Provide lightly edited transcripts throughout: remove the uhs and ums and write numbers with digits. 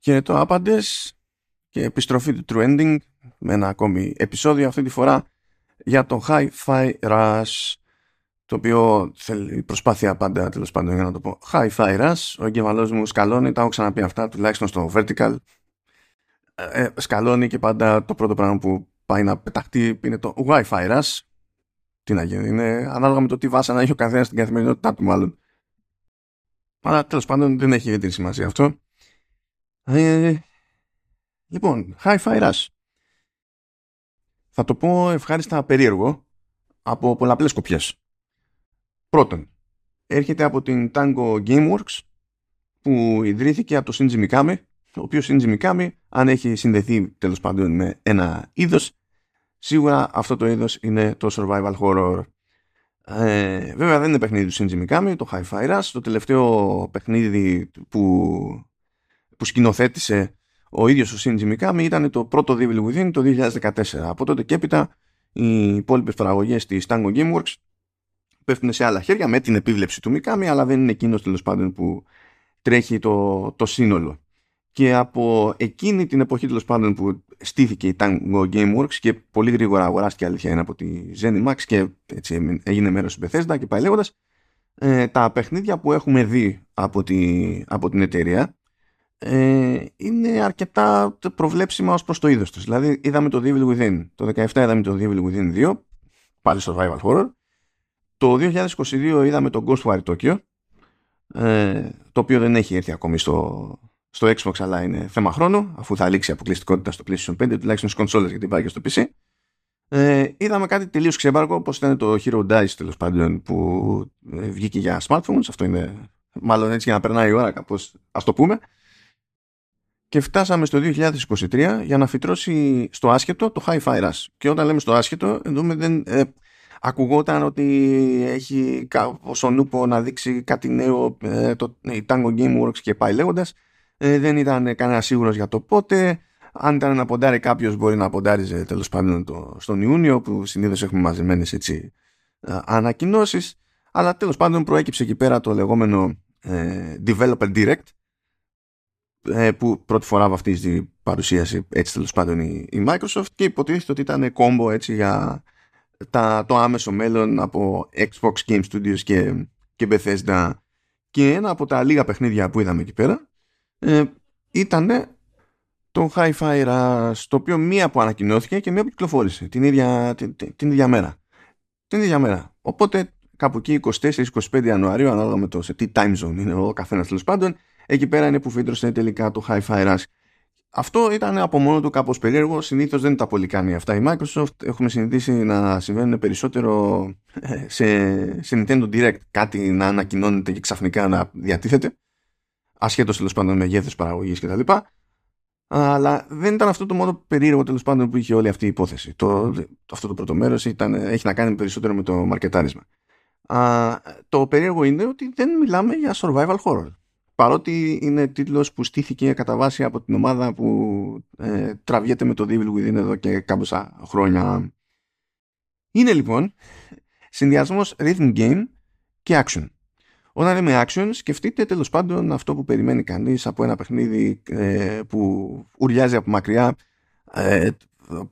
και το άπαντες και επιστροφή του True Ending με ένα ακόμη επεισόδιο, αυτή τη φορά για το Hi-Fi Rush, το οποίο θέλει προσπάθεια πάντα, τέλος πάντων, για να το πω. Hi-Fi Rush, ο εγκεφαλός μου σκαλώνει, τα έχω ξαναπεί αυτά, τουλάχιστον στο Vertical. Σκαλώνει και πάντα το πρώτο πράγμα που πάει να πεταχτεί είναι το Wi-Fi Rush. Τι να γίνει, είναι ανάλογα με το τι βάσανα έχει ο καθένας στην καθημερινότητά του, μάλλον. Αλλά τέλος πάντων δεν έχει ιδιαίτερη σημασία αυτό. Λοιπόν, Hi-Fi Rush. Θα το πω ευχάριστα περίεργο από πολλαπλές σκοπιές. Πρώτον, έρχεται από την Tango Gameworks, που ιδρύθηκε από το Shinji Mikami, ο οποίος Shinji Mikami, αν έχει συνδεθεί τέλος πάντων με ένα είδος, σίγουρα αυτό το είδος είναι το survival horror. Βέβαια δεν είναι παιχνίδι του Shinji Mikami, το Hi-Fi Rush, το τελευταίο παιχνίδι που σκηνοθέτησε ο ίδιος ο Shinji Mikami ήταν το πρώτο Devil Within το 2014. Από τότε και έπειτα οι υπόλοιπες παραγωγές της Tango Gameworks πέφτουν σε άλλα χέρια με την επίβλεψη του Mikami, αλλά δεν είναι εκείνος τέλος πάντων που τρέχει το σύνολο. Και από εκείνη την εποχή τέλος πάντων που στήθηκε η Tango Gameworks και πολύ γρήγορα αγοράστηκε, αλήθεια είναι, από τη Zenimax και έτσι έγινε μέρος της Bethesda και πάει λέγοντας, τα παιχνίδια που έχουμε δει από την εταιρεία είναι αρκετά προβλέψιμα ως προς το είδος τους. Δηλαδή είδαμε το Devil Within το 17, είδαμε το Devil Within 2, πάλι survival horror. Το 2022 είδαμε το Ghostwire Tokyo, το οποίο δεν έχει έρθει ακόμη στο Xbox, αλλά είναι θέμα χρόνου, αφού θα λήξει αποκλειστικότητα στο PlayStation 5, τουλάχιστον στις κονσόλες, γιατί πάει και στο PC. Είδαμε κάτι τελείως ξέμπαρκο, όπως ήταν το Hero Dice τέλος πάντων, που βγήκε για smartphones. Αυτό είναι μάλλον έτσι για να περνάει η ώρα, κάπως, ας το πούμε. Και φτάσαμε στο 2023 για να φυτρώσει στο άσχετο το Hi-Fi Rush. Και όταν λέμε στο άσχετο, εννοούμε δεν... Ακουγόταν ότι έχει κάπως ο νουπο να δείξει κάτι νέο η Tango Gameworks και πάει λέγοντας. Δεν ήταν κανένα σίγουρος για το πότε. Αν ήταν να ποντάρει κάποιος, μπορεί να ποντάριζε τέλος πάντων στον Ιούνιο, που συνήθως έχουμε μαζεμένες έτσι ανακοινώσεις. Αλλά τέλος πάντων προέκυψε εκεί πέρα το λεγόμενο Developer Direct, που πρώτη φορά βαφτίζει η παρουσίαση έτσι τέλος πάντων η Microsoft, και υποτίθεται ότι ήταν κόμπο έτσι για το άμεσο μέλλον από Xbox Game Studios και Bethesda. Και ένα από τα λίγα παιχνίδια που είδαμε εκεί πέρα ήταν το Hi-Fi Rush, το οποίο μία που ανακοινώθηκε και μία που κυκλοφόρησε την ίδια μέρα. Οπότε κάπου εκεί 24-25 Ιανουαρίου, ανάλογα με το σε τι time zone είναι ο καθένας τέλος πάντων, εκεί πέρα είναι που φύτρωσε τελικά το Hi-Fi Rush. Αυτό ήταν από μόνο του κάπως περίεργο. Συνήθως δεν τα πολύ κάνει αυτά η Microsoft. Έχουμε συνηθίσει να συμβαίνουν περισσότερο σε Nintendo Direct, κάτι να ανακοινώνεται και ξαφνικά να διατίθεται, ασχέτως τέλος πάντων μεγέθους παραγωγής κτλ. Αλλά δεν ήταν αυτό το μόνο περίεργο τέλος πάντων που είχε όλη αυτή η υπόθεση. Αυτό το πρώτο μέρος έχει να κάνει περισσότερο με το μαρκετάρισμα. Το περίεργο είναι ότι δεν μιλάμε για survival horror, παρότι είναι τίτλος που στήθηκε κατά βάση από την ομάδα που τραβιέται με το Devil Within εδώ και κάμποσα χρόνια. Είναι λοιπόν συνδυασμός rhythm game και action. Όταν λέμε action, σκεφτείτε τέλος πάντων αυτό που περιμένει κανείς από ένα παιχνίδι που ουρλιάζει από μακριά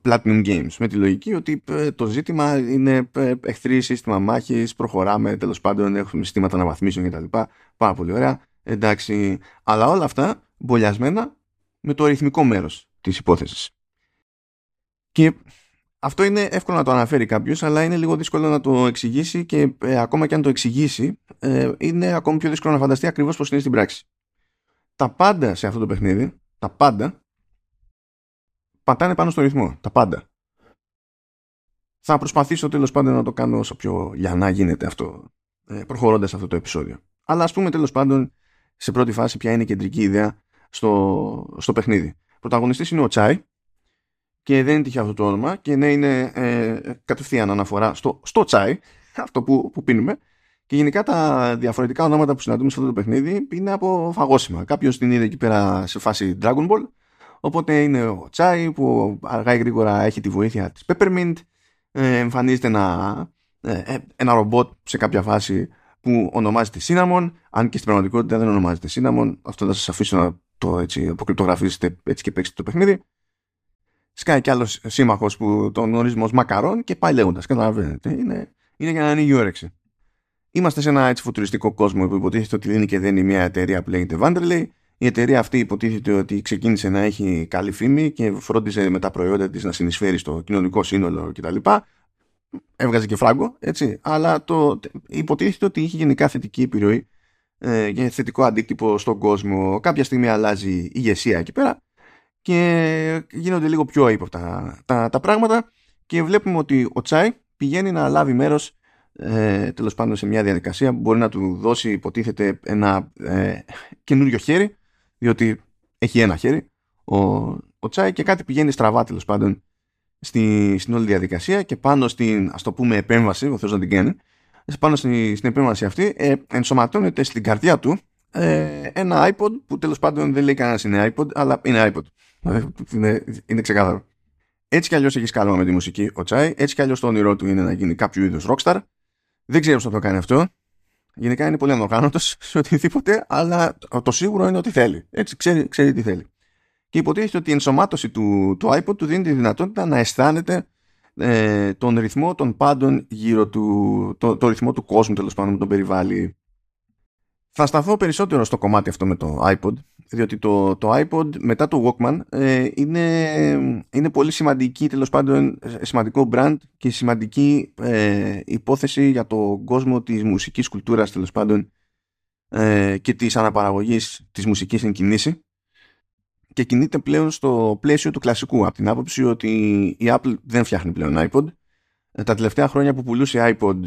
Platinum Games, με τη λογική ότι το ζήτημα είναι εχθρή, σύστημα μάχης, προχωράμε τέλος πάντων, έχουμε συστήματα αναβαθμίσεων κτλ. Πάρα πολύ ωραία. Εντάξει, αλλά όλα αυτά μπολιασμένα με το ρυθμικό μέρος της υπόθεσης. Και αυτό είναι εύκολο να το αναφέρει κάποιος, αλλά είναι λίγο δύσκολο να το εξηγήσει, και ακόμα και αν το εξηγήσει, είναι ακόμη πιο δύσκολο να φανταστεί ακριβώς πώς είναι στην πράξη. Τα πάντα σε αυτό το παιχνίδι, τα πάντα, πατάνε πάνω στο ρυθμό, τα πάντα. Θα προσπαθήσω τέλος πάντων να το κάνω όσο πιο λιανά γίνεται αυτό, προχωρώντας αυτό το επεισόδιο. Αλλά ας πούμε τέλος πάντων σε πρώτη φάση ποια είναι η κεντρική ιδέα στο παιχνίδι. Πρωταγωνιστής είναι ο Τσάι, και δεν είναι τυχαίο αυτό το όνομα, και ναι, είναι κατευθείαν αναφορά στο τσάι, αυτό που πίνουμε, και γενικά τα διαφορετικά ονόματα που συναντούμε σε αυτό το παιχνίδι είναι από φαγόσιμα. Κάποιος την είδε εκεί πέρα σε φάση Dragon Ball, οπότε είναι ο Τσάι που αργά ή γρήγορα έχει τη βοήθεια της Peppermint, εμφανίζεται ένα ρομπότ σε κάποια φάση που ονομάζεται Cinnamon, αν και στην πραγματικότητα δεν ονομάζεται Cinnamon. Αυτό θα σας αφήσω να το έτσι αποκρυπτογραφίζετε έτσι και παίξετε το παιχνίδι. Σκάει κι άλλος σύμμαχος που τον γνωρίζουμε ως μακαρόν και πάει λέγοντας. Καταλαβαίνετε, είναι για να ανοίγει η όρεξη. Είμαστε σε ένα έτσι φουτουριστικό κόσμο που υποτίθεται ότι είναι και δεν είναι μια εταιρεία που λέγεται Vandelay. Η εταιρεία αυτή υποτίθεται ότι ξεκίνησε να έχει καλή φήμη και φρόντιζε με τα προϊόντα της να συνεισφέρει στο κοινωνικό σύνολο κτλ. Έβγαζε και φράγκο, έτσι. Αλλά υποτίθεται ότι είχε γενικά θετική επιρροή και θετικό αντίκτυπο στον κόσμο. Κάποια στιγμή αλλάζει η ηγεσία εκεί πέρα και γίνονται λίγο πιο ύποπτα τα πράγματα και βλέπουμε ότι ο Τσάι πηγαίνει να λάβει μέρος τέλος πάντων σε μια διαδικασία που μπορεί να του δώσει υποτίθεται ένα καινούριο χέρι, διότι έχει ένα χέρι ο Τσάι και κάτι πηγαίνει στραβά τέλος πάντων στην όλη διαδικασία και πάνω στην, ας το πούμε, επέμβαση, ο Θεός να την κάνει, πάνω στην επέμβαση αυτή ενσωματώνεται στην καρδιά του ένα iPod που τέλος πάντων δεν λέει κανένας είναι iPod, αλλά είναι iPod. Είναι ξεκάθαρο. Έτσι κι αλλιώς έχει σκάλωμα με τη μουσική ο Τσάι, έτσι κι αλλιώς το όνειρό του είναι να γίνει κάποιο είδος rockstar. Δεν ξέρω πώς θα το κάνει αυτό. Γενικά είναι πολύ ανοργάνωτος σε οτιδήποτε, αλλά το σίγουρο είναι ότι θέλει. Έτσι, ξέρει τι θέλει. Και υποτίθεται ότι η ενσωμάτωση του iPod του δίνει τη δυνατότητα να αισθάνεται τον ρυθμό των πάντων γύρω του, το ρυθμό του κόσμου τέλος πάντων που τον περιβάλλει. Θα σταθώ περισσότερο στο κομμάτι αυτό με το iPod, διότι το iPod μετά το Walkman είναι πολύ σημαντική, τέλος πάντων σημαντικό brand και σημαντική υπόθεση για τον κόσμο της μουσικής κουλτούρας τέλος πάντων και της αναπαραγωγής της μουσικής εν κινήσει. Και κινείται πλέον στο πλαίσιο του κλασικού, από την άποψη ότι η Apple δεν φτιάχνει πλέον iPod. Τα τελευταία χρόνια που πουλούσε iPod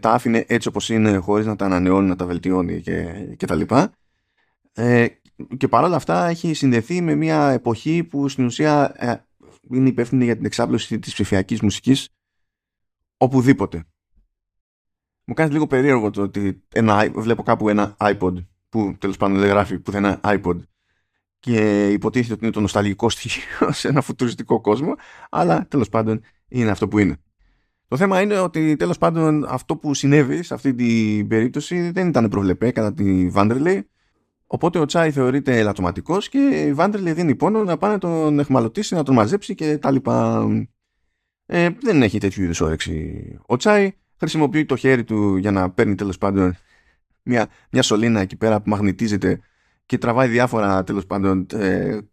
τα άφηνε έτσι όπως είναι, χωρίς να τα ανανεώνει, να τα βελτιώνει και τα λοιπά. Και παρόλα αυτά έχει συνδεθεί με μια εποχή που στην ουσία είναι υπεύθυνη για την εξάπλωση της ψηφιακής μουσικής οπουδήποτε. Μου κάνει λίγο περίεργο το ότι βλέπω κάπου ένα iPod που τέλος πάντων δεν γράφει πουθενά iPod και υποτίθεται ότι είναι το νοσταλγικό στοιχείο σε ένα φουτουριστικό κόσμο, αλλά τέλος πάντων είναι αυτό που είναι. Το θέμα είναι ότι τέλος πάντων αυτό που συνέβη σε αυτή την περίπτωση δεν ήταν προβλεπέ κατά τη Vanderlei, οπότε ο Τσάι θεωρείται ελαττωματικός και η Vanderlei δίνει πόνο να πάνε τον εχμαλωτήσει, να τον μαζέψει και τα λοιπά. Δεν έχει τέτοιου είδους όρεξη ο Τσάι, χρησιμοποιεί το χέρι του για να παίρνει τέλος πάντων μια σωλήνα εκεί πέρα που μαγνητίζεται και τραβάει διάφορα τέλος πάντων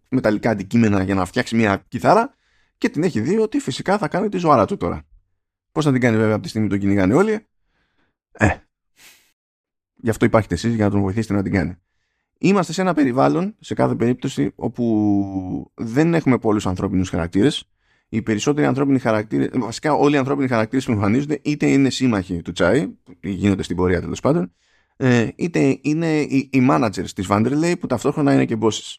μεταλλικά αντικείμενα για να φτιάξει μια κιθάρα και την έχει δει ότι φυσικά θα κάνει τη ζωάρα του τώρα. Πώς θα την κάνει βέβαια από τη στιγμή που τον κυνηγάνε όλοι. Γι' αυτό υπάρχετε εσείς για να τον βοηθήσετε να την κάνει. Είμαστε σε ένα περιβάλλον, σε κάθε περίπτωση, όπου δεν έχουμε πολλούς ανθρώπινους χαρακτήρες. Οι περισσότεροι ανθρώπινοι χαρακτήρες, βασικά όλοι οι ανθρώπινοι χαρακτήρες που εμφανίζονται, είτε είναι σύμμαχοι του Τσάι, γίνονται στην πορεία τέλος πάντων, είτε είναι οι managers της Vanderlei που ταυτόχρονα είναι και bosses.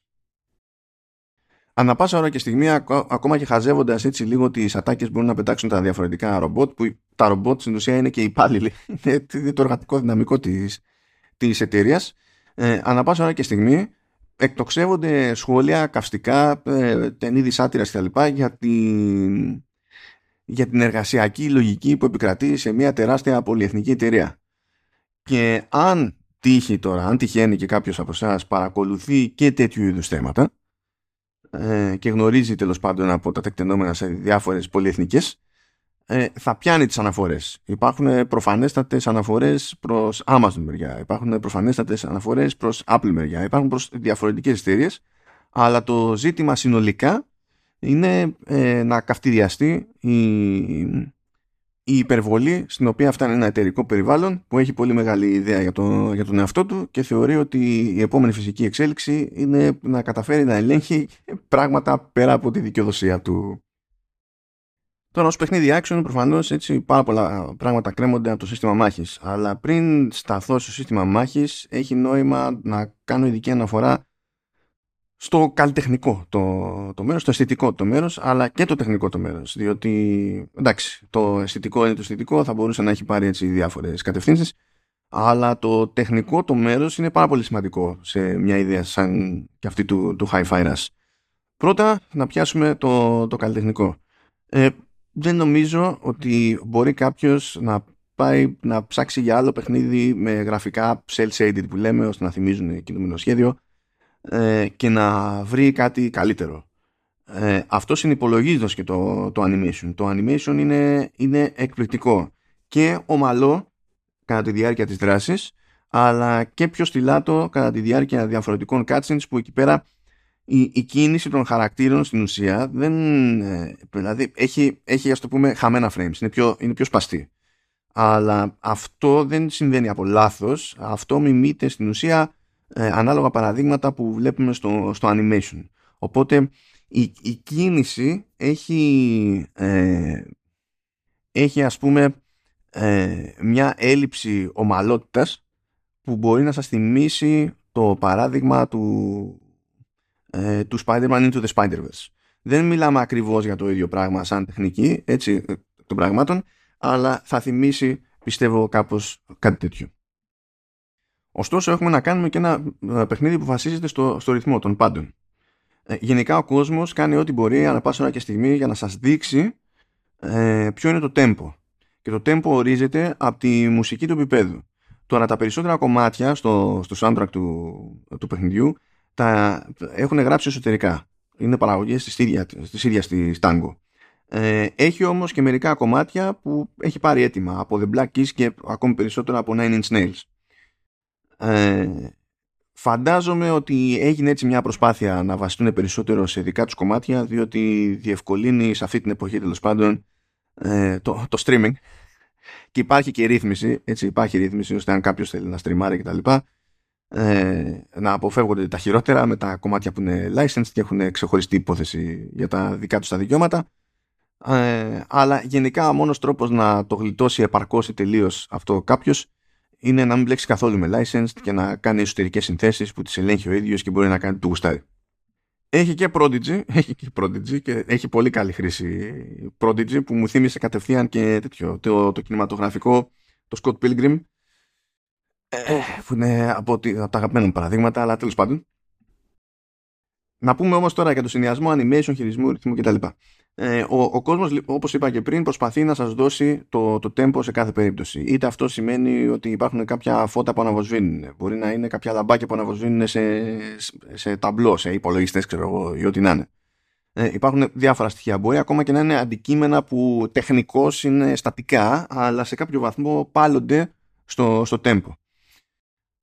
Ανά πάσα ώρα και στιγμή, ακόμα και χαζεύοντας έτσι λίγο τις ατάκες, μπορούν να πετάξουν τα διαφορετικά ρομπότ, που τα ρομπότ στην ουσία είναι και υπάλληλοι, είναι το εργατικό δυναμικό της εταιρείας. Ανά πάσα ώρα και στιγμή εκτοξεύονται σχόλια καυστικά, ταινίδι σάτυρας κτλ. Για την εργασιακή λογική που επικρατεί σε μια τεράστια πολυεθνική εταιρεία. Και αν τύχει τώρα, αν τυχαίνει και κάποιος από εσάς παρακολουθεί και τέτοιου είδους θέματα και γνωρίζει τέλος πάντων από τα τεκτενόμενα σε διάφορες πολυεθνικές, θα πιάνει τις αναφορές. Υπάρχουν προφανέστατες αναφορές προς Amazon μεριά, υπάρχουν προφανέστατες αναφορές προς Apple μεριά, υπάρχουν προς διαφορετικές εταιρείες, αλλά το ζήτημα συνολικά είναι να καυτηριαστεί η υπερβολή στην οποία φτάνει ένα εταιρικό περιβάλλον που έχει πολύ μεγάλη ιδέα για τον εαυτό του και θεωρεί ότι η επόμενη φυσική εξέλιξη είναι να καταφέρει να ελέγχει πράγματα πέρα από τη δικαιοδοσία του. Τώρα, ως παιχνίδι action, προφανώς έτσι πάρα πολλά πράγματα κρέμονται από το σύστημα μάχης, αλλά πριν σταθώ στο σύστημα μάχης έχει νόημα να κάνω ειδική αναφορά στο καλλιτεχνικό το μέρος, στο αισθητικό το μέρος, αλλά και το τεχνικό το μέρος. Διότι, εντάξει, το αισθητικό είναι το αισθητικό, θα μπορούσε να έχει πάρει έτσι διάφορες κατευθύνσεις, αλλά το τεχνικό το μέρος είναι πάρα πολύ σημαντικό σε μια ιδέα σαν και αυτή του Hi-Fi Rush. Πρώτα, να πιάσουμε το καλλιτεχνικό. Δεν νομίζω ότι μπορεί κάποιος να πάει να ψάξει για άλλο παιχνίδι με γραφικά cel-shaded που λέμε, ώστε να θυμίζουν κινούμενο σχέδιο, και να βρει κάτι καλύτερο. Αυτό συνυπολογίζοντας και το animation. Το animation είναι εκπληκτικό και ομαλό κατά τη διάρκεια της δράσης, αλλά και πιο στυλάτο κατά τη διάρκεια διαφορετικών cutscenes, που εκεί πέρα η κίνηση των χαρακτήρων στην ουσία δεν, δηλαδή έχει, ας το πούμε, χαμένα frames, είναι πιο σπαστή. Αλλά αυτό δεν συμβαίνει από λάθος, αυτό μιμείται στην ουσία ανάλογα παραδείγματα που βλέπουμε στο animation. Οπότε η κίνηση έχει ας πούμε μια έλλειψη ομαλότητας που μπορεί να σας θυμίσει το παράδειγμα του Spider-Man Into the Spider-Verse. Δεν μιλάμε ακριβώς για το ίδιο πράγμα σαν τεχνική, έτσι, των πραγμάτων, αλλά θα θυμίσει, πιστεύω, κάπως κάτι τέτοιο. Ωστόσο, έχουμε να κάνουμε και ένα παιχνίδι που βασίζεται στο ρυθμό των πάντων. Γενικά ο κόσμος κάνει ό,τι μπορεί ανά πάσα ώρα και στιγμή για να σας δείξει ποιο είναι το tempo. Και το tempo ορίζεται από τη μουσική του επίπεδου. Τώρα, τα περισσότερα κομμάτια στο soundtrack του παιχνιδιού τα έχουν γράψει εσωτερικά. Είναι παραγωγές της ίδιας της Tango. Έχει όμως και μερικά κομμάτια που έχει πάρει έτοιμα από The Black Keys και ακόμη περισσότερα από Nine Inch Nails. Φαντάζομαι ότι έγινε έτσι μια προσπάθεια να βασιστούν περισσότερο σε δικά τους κομμάτια, διότι διευκολύνει σε αυτή την εποχή, τέλος πάντων, το streaming, και υπάρχει και ρύθμιση, έτσι, υπάρχει ρύθμιση ώστε αν κάποιος θέλει να στριμάρει και τα λοιπά, να αποφεύγονται τα χειρότερα με τα κομμάτια που είναι licensed και έχουν ξεχωριστή υπόθεση για τα δικά τους τα δικαιώματα. Αλλά γενικά ο μόνος τρόπος να το γλιτώσει επαρκώς ή τελείως αυτό κάποιος είναι να μην μπλέξει καθόλου με licensed και να κάνει εσωτερικές συνθέσεις που τις ελέγχει ο ίδιος και μπορεί να κάνει του γουστάρι. Έχει και Prodigy και έχει πολύ καλή χρήση Prodigy, που μου θύμισε κατευθείαν και τέτοιο, το κινηματογραφικό, το Scott Pilgrim, που είναι από τα αγαπημένα μου παραδείγματα, αλλά τέλος πάντων. Να πούμε όμως τώρα για το συνδυασμό animation, χειρισμού, ρυθμού κτλ. Ο κόσμος, όπως είπα και πριν, προσπαθεί να σας δώσει το tempo σε κάθε περίπτωση. Είτε αυτό σημαίνει ότι υπάρχουν κάποια φώτα που αναβοσβήνουν, μπορεί να είναι κάποια λαμπάκια που αναβοσβήνουν σε ταμπλό, σε υπολογιστές, ξέρω εγώ, ή ό,τι να είναι. Υπάρχουν διάφορα στοιχεία. Μπορεί ακόμα και να είναι αντικείμενα που τεχνικώς είναι στατικά, αλλά σε κάποιο βαθμό πάλλονται στο tempo.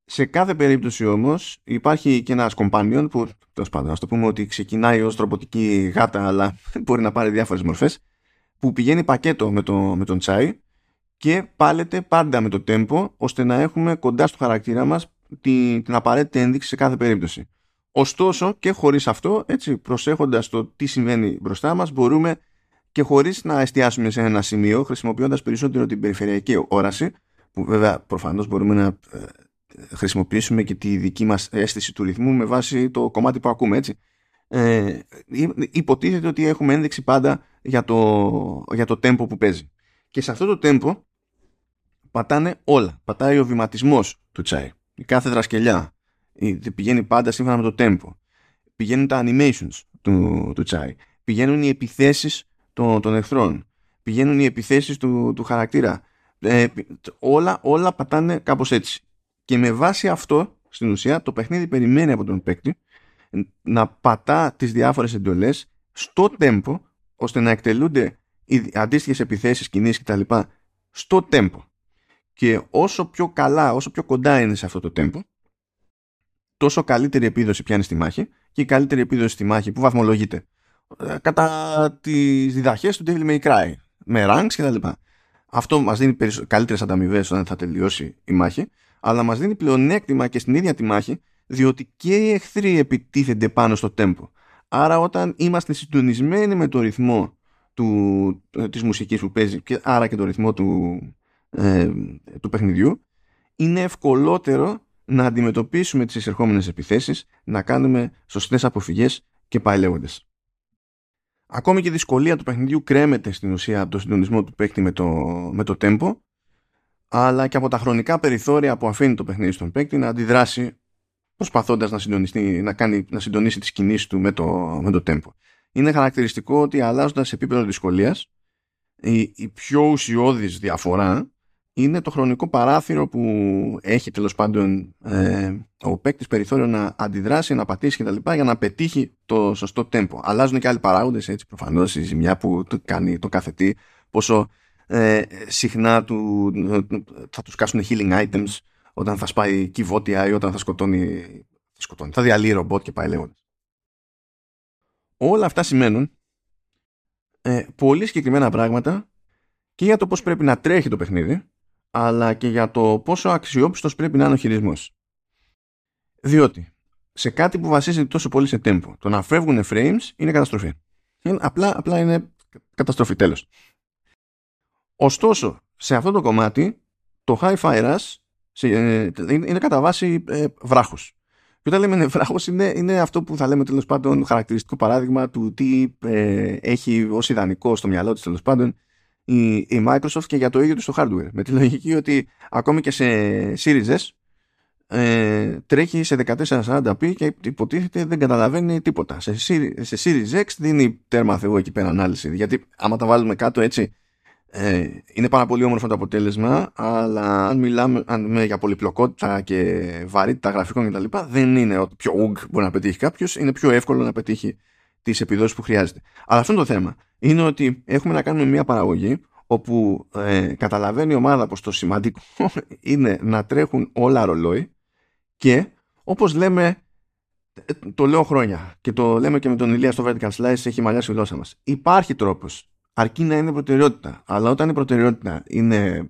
Σε κάθε περίπτωση όμως υπάρχει και ένας companion που, τέλος πάντων, ας το πούμε ότι ξεκινάει ως ρομποτική γάτα, αλλά μπορεί να πάρει διάφορες μορφές, που πηγαίνει πακέτο με τον τσάι και πάλεται πάντα με το tempo, ώστε να έχουμε κοντά στο χαρακτήρα μας την απαραίτητη ένδειξη σε κάθε περίπτωση. Ωστόσο, και χωρίς αυτό, έτσι, προσέχοντας το τι συμβαίνει μπροστά μας, μπορούμε και χωρίς να εστιάσουμε σε ένα σημείο, χρησιμοποιώντας περισσότερο την περιφερειακή όραση, που βέβαια προφανώς μπορούμε να χρησιμοποιήσουμε και τη δική μας αίσθηση του ρυθμού με βάση το κομμάτι που ακούμε, έτσι. Υποτίθεται ότι έχουμε ένδειξη πάντα για το tempo που παίζει, και σε αυτό το tempo πατάνε όλα, πατάει ο βηματισμός του τσάι, η κάθε δρασκελιά πηγαίνει πάντα σύμφωνα με το tempo, πηγαίνουν τα animations του τσάι, πηγαίνουν οι επιθέσεις των εχθρών, πηγαίνουν οι επιθέσεις του χαρακτήρα, όλα πατάνε κάπως έτσι. Και με βάση αυτό, στην ουσία, το παιχνίδι περιμένει από τον παίκτη να πατά τις διάφορες εντολές στο tempo, ώστε να εκτελούνται οι αντίστοιχες επιθέσεις, κινήσεις κτλ. Στο tempo. Και όσο πιο καλά, όσο πιο κοντά είναι σε αυτό το tempo, τόσο καλύτερη επίδοση πιάνει στη μάχη, και η καλύτερη επίδοση στη μάχη που βαθμολογείται κατά τις διδαχές του Devil May Cry, με ranks κτλ. Αυτό μας δίνει καλύτερες ανταμοιβές όταν θα τελειώσει η μάχη, αλλά μας δίνει πλεονέκτημα και στην ίδια τη μάχη, διότι και οι εχθροί επιτίθενται πάνω στο tempo. Άρα όταν είμαστε συντονισμένοι με το ρυθμό της μουσικής που παίζει, και άρα και το ρυθμό του παιχνιδιού, είναι ευκολότερο να αντιμετωπίσουμε τις εισερχόμενες επιθέσεις, να κάνουμε σωστές αποφυγές και πάει λέγοντας. Ακόμη και η δυσκολία του παιχνιδιού κρέμεται στην ουσία από το συντονισμό του παίκτη με το tempo, αλλά και από τα χρονικά περιθώρια που αφήνει το παιχνίδι στον παίκτη να αντιδράσει, προσπαθώντας να συντονίσει τις κινήσεις του με το tempo. Είναι χαρακτηριστικό ότι αλλάζοντας επίπεδο δυσκολίας, η πιο ουσιώδης διαφορά είναι το χρονικό παράθυρο που έχει τέλος πάντων ο παίκτης περιθώριο να αντιδράσει, να πατήσει κτλ. Για να πετύχει το σωστό τέμπο. Αλλάζουν και άλλοι παράγοντες, έτσι προφανώς, η ζημιά που το κάνει το κάθε τι, πόσο συχνά θα τους κάσουν healing items όταν θα σπάει κυβότια ή όταν θα σκοτώνει, θα διαλύει ρομπότ και πάει λέγοντας. Όλα αυτά σημαίνουν πολύ συγκεκριμένα πράγματα και για το πώς πρέπει να τρέχει το παιχνίδι, αλλά και για το πόσο αξιόπιστος πρέπει να είναι ο χειρισμός. Διότι σε κάτι που βασίζεται τόσο πολύ σε tempo, το να φεύγουν frames είναι καταστροφή. Απλά είναι καταστροφή, τέλος. Ωστόσο, σε αυτό το κομμάτι, το Hi-Fi Rush είναι κατά βάση βράχος. Και όταν λέμε βράχος, είναι αυτό που θα λέμε τέλος πάντων χαρακτηριστικό παράδειγμα του τι έχει ως ιδανικό στο μυαλό της τέλος πάντων η Microsoft και για το ίδιο του στο hardware. Με τη λογική ότι ακόμη και σε Series S τρέχει σε 1440p και υποτίθεται δεν καταλαβαίνει τίποτα. Σε Series X δίνει τέρμα θεό εκεί πέρα ανάλυση. Γιατί άμα τα βάλουμε κάτω έτσι, είναι πάρα πολύ όμορφο το αποτέλεσμα, αλλά αν μιλάμε για πολυπλοκότητα και βαρύτητα γραφικών κτλ., δεν είναι ότι πιο ουγγ μπορεί να πετύχει κάποιος, είναι πιο εύκολο να πετύχει τις επιδόσεις που χρειάζεται. Αλλά αυτό είναι το θέμα. Είναι ότι έχουμε να κάνουμε μια παραγωγή όπου καταλαβαίνει η ομάδα πως το σημαντικό είναι να τρέχουν όλα ρολόι και όπως λέμε, το λέω χρόνια και το λέμε και με τον Ηλία στο Vertical Slice, έχει μαλλιάσει η γλώσσα μας. Υπάρχει τρόπος. Αρκεί να είναι προτεραιότητα. Αλλά όταν η προτεραιότητα είναι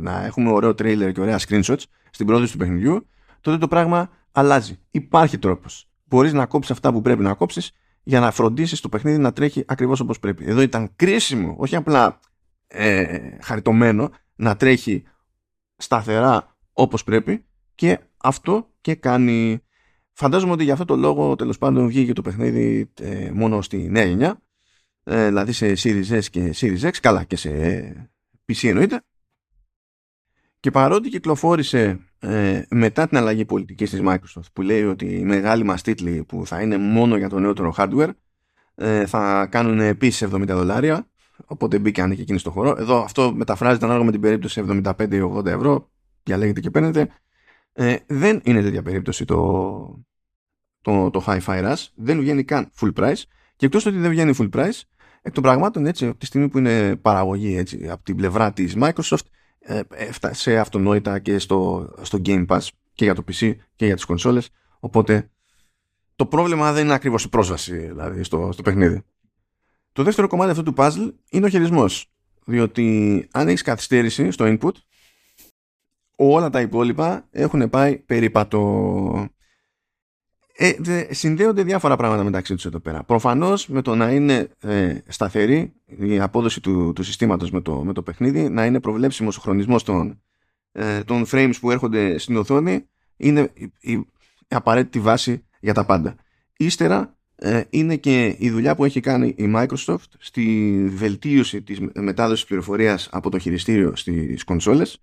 να έχουμε ωραίο τρέιλερ και ωραία screenshots στην πρόοδο του παιχνιδιού, τότε το πράγμα αλλάζει. Υπάρχει τρόπος. Μπορείς να κόψεις αυτά που πρέπει να κόψεις για να φροντίσεις το παιχνίδι να τρέχει ακριβώς όπως πρέπει. Εδώ ήταν κρίσιμο, όχι απλά χαριτωμένο, να τρέχει σταθερά όπως πρέπει και αυτό και κάνει. Φαντάζομαι ότι για αυτό το λόγο τέλος πάντων βγήκε το παιχνίδι μόνο στη νέα γενιά. Δηλαδή σε Series S και Series X, καλά και σε PC εννοείται, και παρότι κυκλοφόρησε μετά την αλλαγή πολιτικής της Microsoft που λέει ότι οι μεγάλοι μας τίτλοι που θα είναι μόνο για το νεότερο hardware θα κάνουν επίσης $70, οπότε μπήκαν και εκείνοι στο χώρο. Εδώ αυτό μεταφράζεται ανάλογα με την περίπτωση, 75-80 ευρώ διαλέγετε και παίρνετε. Δεν είναι τέτοια περίπτωση το Hi-Fi Rush, δεν βγαίνει καν full price. Και εκτός ότι δεν βγαίνει full price, εκ των πραγμάτων έτσι, από τη στιγμή που είναι παραγωγή έτσι, από την πλευρά της Microsoft, σε αυτονόητα και στο Game Pass και για το PC και για τις κονσόλες. Οπότε το πρόβλημα δεν είναι ακριβώς η πρόσβαση δηλαδή, στο παιχνίδι. Το δεύτερο κομμάτι αυτού του puzzle είναι ο χειρισμός. Διότι αν έχεις καθυστέρηση στο input, όλα τα υπόλοιπα έχουν πάει περίπατο. Συνδέονται διάφορα πράγματα μεταξύ τους εδώ πέρα. Προφανώς με το να είναι σταθερή η απόδοση του συστήματος με το παιχνίδι, να είναι προβλέψιμος ο χρονισμός των frames που έρχονται στην οθόνη, είναι η απαραίτητη βάση για τα πάντα. Ύστερα είναι και η δουλειά που έχει κάνει η Microsoft στη βελτίωση της μετάδοσης πληροφορίας από το χειριστήριο στις κονσόλες.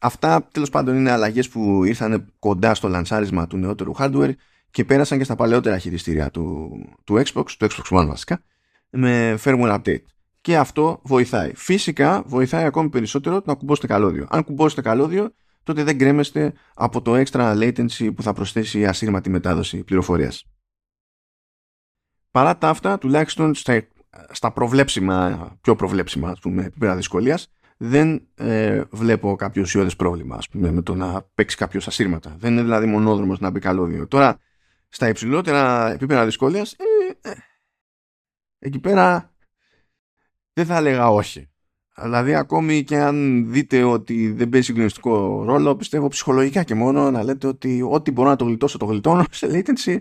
Αυτά τέλος πάντων είναι αλλαγές που ήρθαν κοντά στο λανσάρισμα του νεότερου hardware και πέρασαν και στα παλαιότερα χειριστήρια του Xbox, του Xbox One βασικά, με firmware update. Και αυτό βοηθάει. Φυσικά βοηθάει ακόμη περισσότερο να κουμπώσετε καλώδιο. Αν κουμπώσετε καλώδιο, τότε δεν γκρέμεστε από το extra latency που θα προσθέσει η ασύρματη μετάδοση πληροφορίας. Παρά τα αυτά, τουλάχιστον στα προβλέψιμα, πιο προβλέψιμα ας πούμε, επίπεδα δυσκολίας, δεν βλέπω κάποιο ουσιώδες πρόβλημα ας πούμε, με το να παίξει κάποιο ασύρματα. Δεν είναι δηλαδή μονόδρομος να μπει καλώδιο. Τώρα, στα υψηλότερα επίπεδα δυσκολίας, εκεί πέρα δεν θα έλεγα όχι. Δηλαδή, ακόμη και αν δείτε ότι δεν παίζει συγκλονιστικό ρόλο, πιστεύω ψυχολογικά και μόνο να λέτε ότι ό,τι μπορώ να το γλιτώσω, το γλιτώνω σε latency.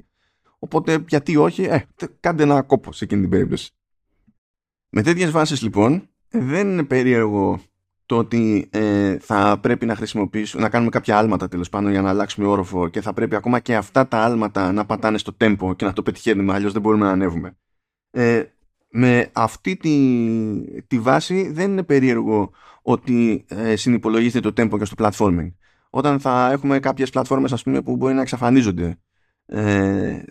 Οπότε, γιατί όχι, κάντε ένα κόπο σε εκείνη την περίπτωση. Με τέτοιες βάσεις λοιπόν, δεν είναι περίεργο το ότι θα πρέπει να χρησιμοποιήσουμε, να κάνουμε κάποια άλματα τέλος πάντων για να αλλάξουμε όροφο και θα πρέπει ακόμα και αυτά τα άλματα να πατάνε στο tempo και να το πετυχαίνουμε, αλλιώς δεν μπορούμε να ανέβουμε. Με αυτή τη βάση δεν είναι περίεργο ότι συνυπολογίζεται το tempo και στο platforming. Όταν θα έχουμε κάποιες πλατφόρμες ας πούμε, που μπορεί να εξαφανίζονται,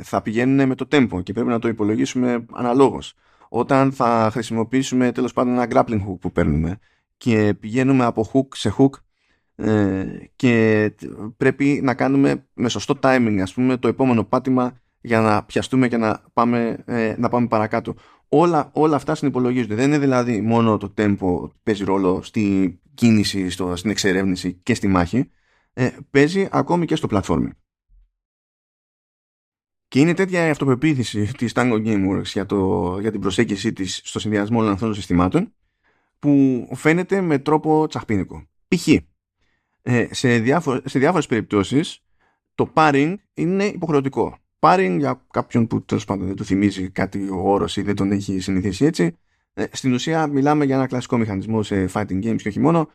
θα πηγαίνουν με το tempo και πρέπει να το υπολογίσουμε αναλόγως. Όταν θα χρησιμοποιήσουμε τέλος πάντων ένα grappling hook που παίρνουμε και πηγαίνουμε από hook σε hook και πρέπει να κάνουμε με σωστό timing, ας πούμε, το επόμενο πάτημα για να πιαστούμε και να πάμε παρακάτω. Όλα αυτά συνυπολογίζονται. Δεν είναι δηλαδή μόνο το tempo που παίζει ρόλο στη κίνηση, στην εξερεύνηση και στη μάχη. Παίζει ακόμη και στο platforming. Και είναι τέτοια η αυτοπεποίθηση της Tango Gameworks για την προσέγγιση της στο συνδυασμό όλων αυτών των συστημάτων, που φαίνεται με τρόπο τσαχπίνικο. Π.χ. σε διάφορες περιπτώσεις το pairing είναι υποχρεωτικό. Pairing, για κάποιον που τέλος πάντων δεν του θυμίζει κάτι ο όρος ή δεν τον έχει συνηθίσει έτσι, στην ουσία μιλάμε για ένα κλασικό μηχανισμό σε fighting games και όχι μόνο,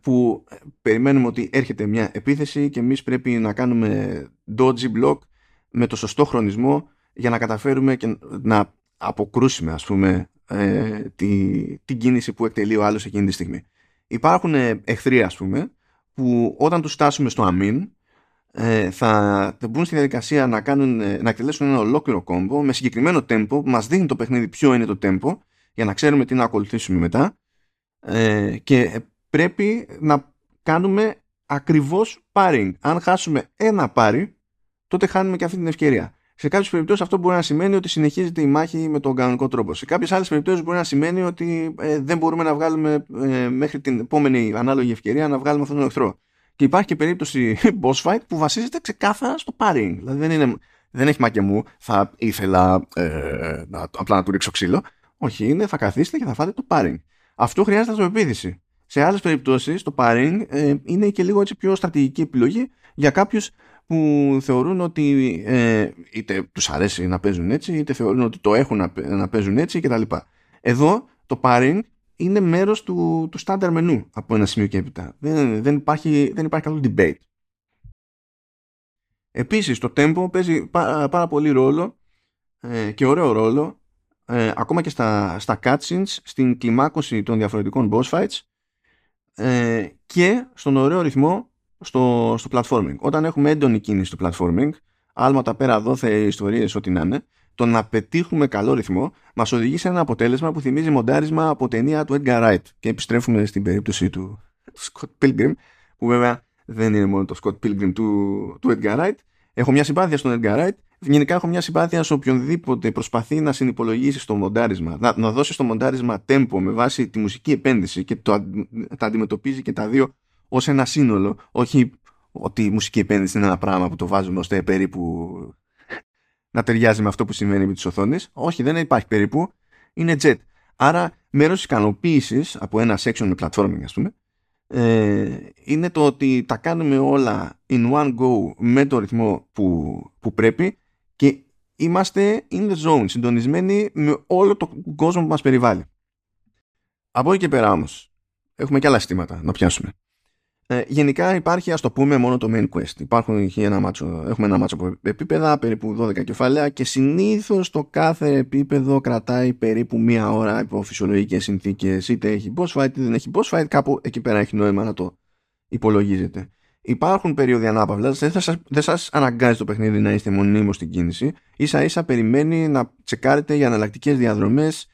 που περιμένουμε ότι έρχεται μια επίθεση και εμείς πρέπει να κάνουμε dodgy block με το σωστό χρονισμό για να καταφέρουμε και να αποκρούσουμε, ας πούμε, την κίνηση που εκτελεί ο άλλος εκείνη τη στιγμή. Υπάρχουν εχθροί, ας πούμε, που όταν τους στάσουμε στο αμήν θα μπουν στη διαδικασία να εκτελέσουν ένα ολόκληρο κόμπο με συγκεκριμένο tempo, που μας δίνει το παιχνίδι ποιο είναι το tempo για να ξέρουμε τι να ακολουθήσουμε μετά, και πρέπει να κάνουμε ακριβώς pairing. Αν χάσουμε ένα πάρι, τότε χάνουμε και αυτή την ευκαιρία. Σε κάποιες περιπτώσεις αυτό μπορεί να σημαίνει ότι συνεχίζεται η μάχη με τον κανονικό τρόπο. Σε κάποιες άλλες περιπτώσεις μπορεί να σημαίνει ότι δεν μπορούμε να βγάλουμε μέχρι την επόμενη ανάλογη ευκαιρία να βγάλουμε αυτόν τον εχθρό. Και υπάρχει και περίπτωση boss fight που βασίζεται ξεκάθαρα στο pairing. Δηλαδή δεν έχει μακεμού, θα ήθελα απλά να του ρίξω ξύλο. Όχι, θα καθίσετε και θα φάτε το pairing. Αυτό χρειάζεται αυτοπεποίθηση. Σε άλλες περιπτώσεις το pairing είναι και λίγο έτσι πιο στρατηγική επιλογή για κάποιους που θεωρούν ότι είτε τους αρέσει να παίζουν έτσι, είτε θεωρούν ότι το έχουν να παίζουν έτσι κτλ. Εδώ το pairing είναι μέρος του στάνταρ μενού από ένα σημείο και έπειτα. Δεν υπάρχει καθόλου debate. Επίσης το tempo παίζει πάρα πολύ ρόλο και ωραίο ρόλο ακόμα και στα cutscenes, στην κλιμάκωση των διαφορετικών boss fights και στον ωραίο ρυθμό στο platforming. Όταν έχουμε έντονη κίνηση στο platforming, άλματα πέρα δόθε ιστορίες, ό,τι να είναι, το να πετύχουμε καλό ρυθμό μας οδηγεί σε ένα αποτέλεσμα που θυμίζει μοντάρισμα από ταινία του Edgar Wright. Και επιστρέφουμε στην περίπτωση του Scott Pilgrim, που βέβαια δεν είναι μόνο το Scott Pilgrim του Edgar Wright. Έχω μια συμπάθεια στον Edgar Wright. Γενικά έχω μια συμπάθεια σε οποιονδήποτε προσπαθεί να συνυπολογίσει στο μοντάρισμα, να δώσει στο μοντάρισμα tempo με βάση τη μουσική επένδυση και τα αντιμετωπίζει και τα δύο ως ένα σύνολο, όχι ότι η μουσική επένδυση είναι ένα πράγμα που το βάζουμε ώστε περίπου να ταιριάζει με αυτό που συμβαίνει με τις οθόνες. Όχι, δεν υπάρχει περίπου, είναι jet. Άρα μέρος της ικανοποίησης από ένα section με platforming, ας πούμε, είναι το ότι τα κάνουμε όλα in one go με το ρυθμό που πρέπει και είμαστε in the zone, συντονισμένοι με όλο τον κόσμο που μας περιβάλλει. Από εκεί και πέρα όμως έχουμε και άλλα συστήματα να πιάσουμε. Γενικά υπάρχει, ας το πούμε, μόνο το main quest. Έχουμε ένα μάτσο από επίπεδα, περίπου 12 κεφάλαια, και συνήθως το κάθε επίπεδο κρατάει περίπου μία ώρα υπό φυσιολογικές συνθήκες. Είτε έχει boss fight είτε δεν έχει boss fight, κάπου εκεί πέρα έχει νόημα να το υπολογίζετε. Υπάρχουν περίοδοι ανάπαυλας, δεν σας αναγκάζει το παιχνίδι να είστε μονίμως στην κίνηση. Ίσα ίσα περιμένει να τσεκάρετε για εναλλακτικές διαδρομές,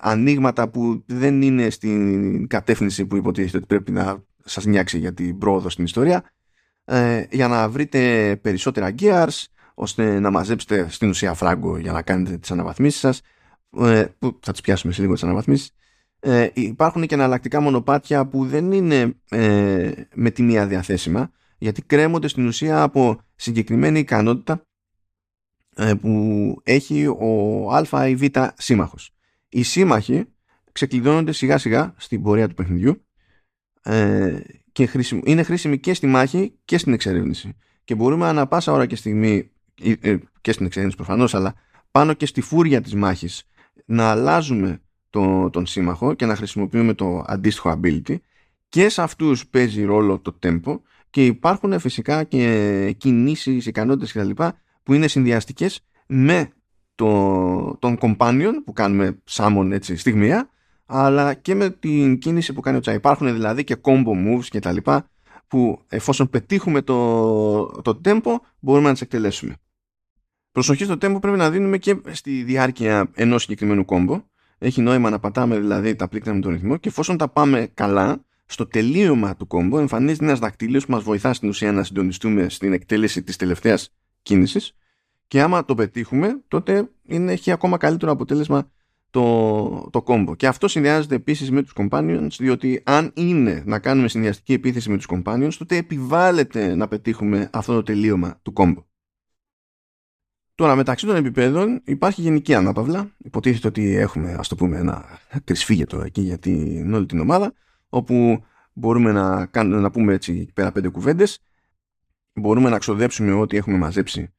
ανοίγματα που δεν είναι στην κατεύθυνση που υποτίθεται ότι πρέπει να σας νοιάξει για την πρόοδο στην ιστορία, για να βρείτε περισσότερα gears ώστε να μαζέψετε στην ουσία φράγκο για να κάνετε τις αναβαθμίσεις σας, που θα τις πιάσουμε σε λίγο τις αναβαθμίσεις. Υπάρχουν και εναλλακτικά μονοπάτια που δεν είναι με τη μία διαθέσιμα, γιατί κρέμονται στην ουσία από συγκεκριμένη ικανότητα που έχει ο α ή β σύμμαχος. Οι σύμμαχοι ξεκλειδώνονται σιγά σιγά στην πορεία του παιχνιδιού και είναι χρήσιμη και στη μάχη και στην εξερεύνηση, και μπορούμε ανα πάσα ώρα και στιγμή, και στην εξερεύνηση προφανώς, αλλά πάνω και στη φούρια της μάχης, να αλλάζουμε τον σύμμαχο και να χρησιμοποιούμε το αντίστοιχο ability. Και σε αυτούς παίζει ρόλο το tempo, και υπάρχουν φυσικά και κινήσεις, ικανότητες κτλ. Που είναι συνδυαστικές με τον companion που κάνουμε summon έτσι στιγμία, αλλά και με την κίνηση που κάνει ο Τσάι. Υπάρχουν δηλαδή και combo moves και τα λοιπά, που εφόσον πετύχουμε το tempo μπορούμε να τις εκτελέσουμε. Προσοχή στο tempo πρέπει να δίνουμε και στη διάρκεια ενός συγκεκριμένου combo, Έχει νόημα να πατάμε δηλαδή τα πλήκτρα με τον ρυθμό και εφόσον τα πάμε καλά, στο τελείωμα του κόμπο εμφανίζεται ένας δακτύλιος που μας βοηθά στην ουσία να συντονιστούμε στην εκτέλεση της τελευταίας κίνησης και άμα το πετύχουμε τότε έχει ακόμα καλύτερο αποτέλεσμα το κόμπο. Και αυτό συνδυάζεται επίσης με τους companions, διότι αν είναι να κάνουμε συνδυαστική επίθεση με τους companions, τότε επιβάλλεται να πετύχουμε αυτό το τελείωμα του κόμπο. Τώρα, μεταξύ των επιπέδων υπάρχει γενική ανάπαυλα. Υποτίθεται ότι έχουμε, ας το πούμε, ένα κρυσφύγετο εκεί για όλη την ομάδα, όπου μπορούμε να πούμε έτσι πέρα 5 κουβέντες, μπορούμε να ξοδέψουμε ό,τι έχουμε μαζέψει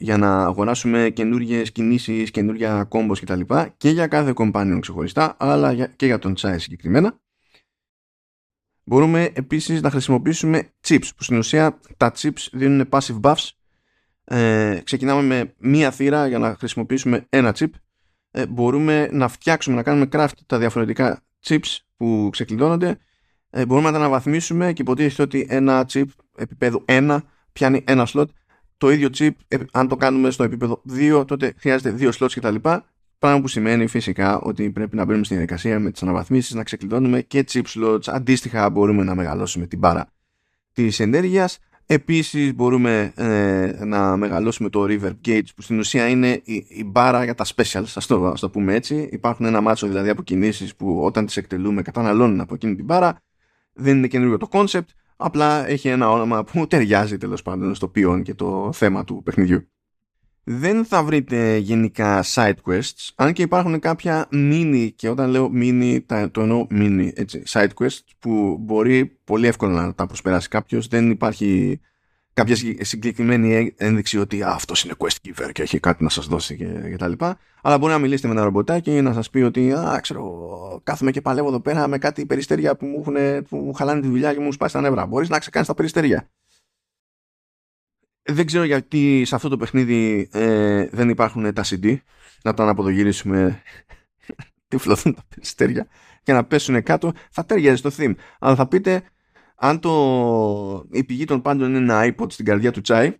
για να αγοράσουμε καινούργιες κινήσεις, καινούργια κόμπος κτλ. Και για κάθε companion ξεχωριστά, αλλά και για τον Chai συγκεκριμένα. Μπορούμε επίσης να χρησιμοποιήσουμε chips, που στην ουσία τα chips δίνουν passive buffs. Ξεκινάμε με μία θύρα για να χρησιμοποιήσουμε ένα chip. Μπορούμε να φτιάξουμε, να κάνουμε craft τα διαφορετικά chips που ξεκλειδώνονται. Μπορούμε να τα αναβαθμίσουμε και υποτίθεται ότι ένα chip επίπεδο 1 πιάνει ένα slot. Το ίδιο chip, αν το κάνουμε στο επίπεδο 2, τότε χρειάζεται 2 slots κτλ. Πράγμα που σημαίνει φυσικά ότι πρέπει να μπαίνουμε στη διαδικασία με τις αναβαθμίσεις, να ξεκλειδώνουμε και chip slots. Αντίστοιχα, μπορούμε να μεγαλώσουμε την μπάρα της ενέργειας. Επίσης, μπορούμε να μεγαλώσουμε το reverb gauge, που στην ουσία είναι η μπάρα για τα specials. Ας το πούμε έτσι. Υπάρχουν ένα μάτσο δηλαδή από κινήσεις που όταν τις εκτελούμε καταναλώνουν από εκείνη την μπάρα. Δεν είναι καινούργιο το concept. Απλά έχει ένα όνομα που ταιριάζει τέλος πάντων στο ποιόν και το θέμα του παιχνιδιού. Δεν θα βρείτε γενικά side quests, αν και υπάρχουν κάποια mini, και όταν λέω mini, το εννοώ mini έτσι, side quests που μπορεί πολύ εύκολα να τα προσπεράσει κάποιος. Δεν υπάρχει κάποια συγκεκριμένη ένδειξη ότι αυτός είναι quest giver και έχει κάτι να σας δώσει και τα λοιπά. Αλλά μπορεί να μιλήσετε με ένα ρομποτάκι ή να σας πει ότι κάθομαι και παλεύω εδώ πέρα με κάτι περιστέρια που μου χαλάνε τη δουλειά και μου σπάσει τα νεύρα. Μπορείς να ξεκάνεις τα περιστέρια. Δεν ξέρω γιατί σε αυτό το παιχνίδι δεν υπάρχουν τα CD να τα αναποδογυρίσουμε, τυφλωθούν τα περιστέρια και να πέσουν κάτω. Θα ταιριάζει το theme. Αλλά θα πείτε, αν η πηγή των πάντων είναι ένα iPod στην καρδιά του Chai,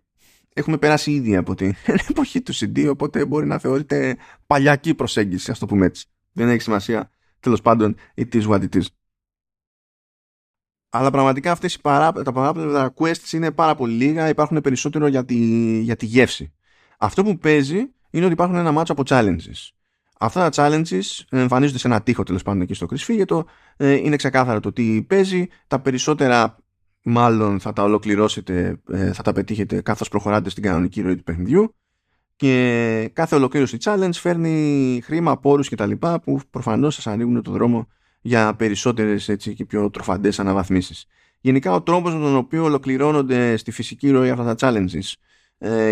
έχουμε περάσει ήδη από την εποχή του CD, οπότε μπορεί να θεωρείται παλιακή προσέγγιση, ας το πούμε έτσι. Δεν έχει σημασία, τέλος πάντων, it is what it is. Αλλά πραγματικά αυτές τα παράπλευρα quests είναι πάρα πολύ λίγα, υπάρχουν περισσότερο για τη γεύση. Αυτό που παίζει είναι ότι υπάρχουν ένα μάτσο από challenges. Αυτά τα challenges εμφανίζονται σε ένα τοίχο τέλος πάντων εκεί στο κρυσφύγετο, είναι ξεκάθαρο το τι παίζει, τα περισσότερα μάλλον θα τα ολοκληρώσετε, θα τα πετύχετε καθώς προχωράτε στην κανονική ροή του παιχνιδιού και κάθε ολοκλήρωση challenge φέρνει χρήμα, πόρους κτλ. Που προφανώς σας ανοίγουν τον δρόμο για περισσότερες έτσι και πιο τροφαντές αναβαθμίσεις. Γενικά ο τρόπος με τον οποίο ολοκληρώνονται στη φυσική ροή αυτά τα challenges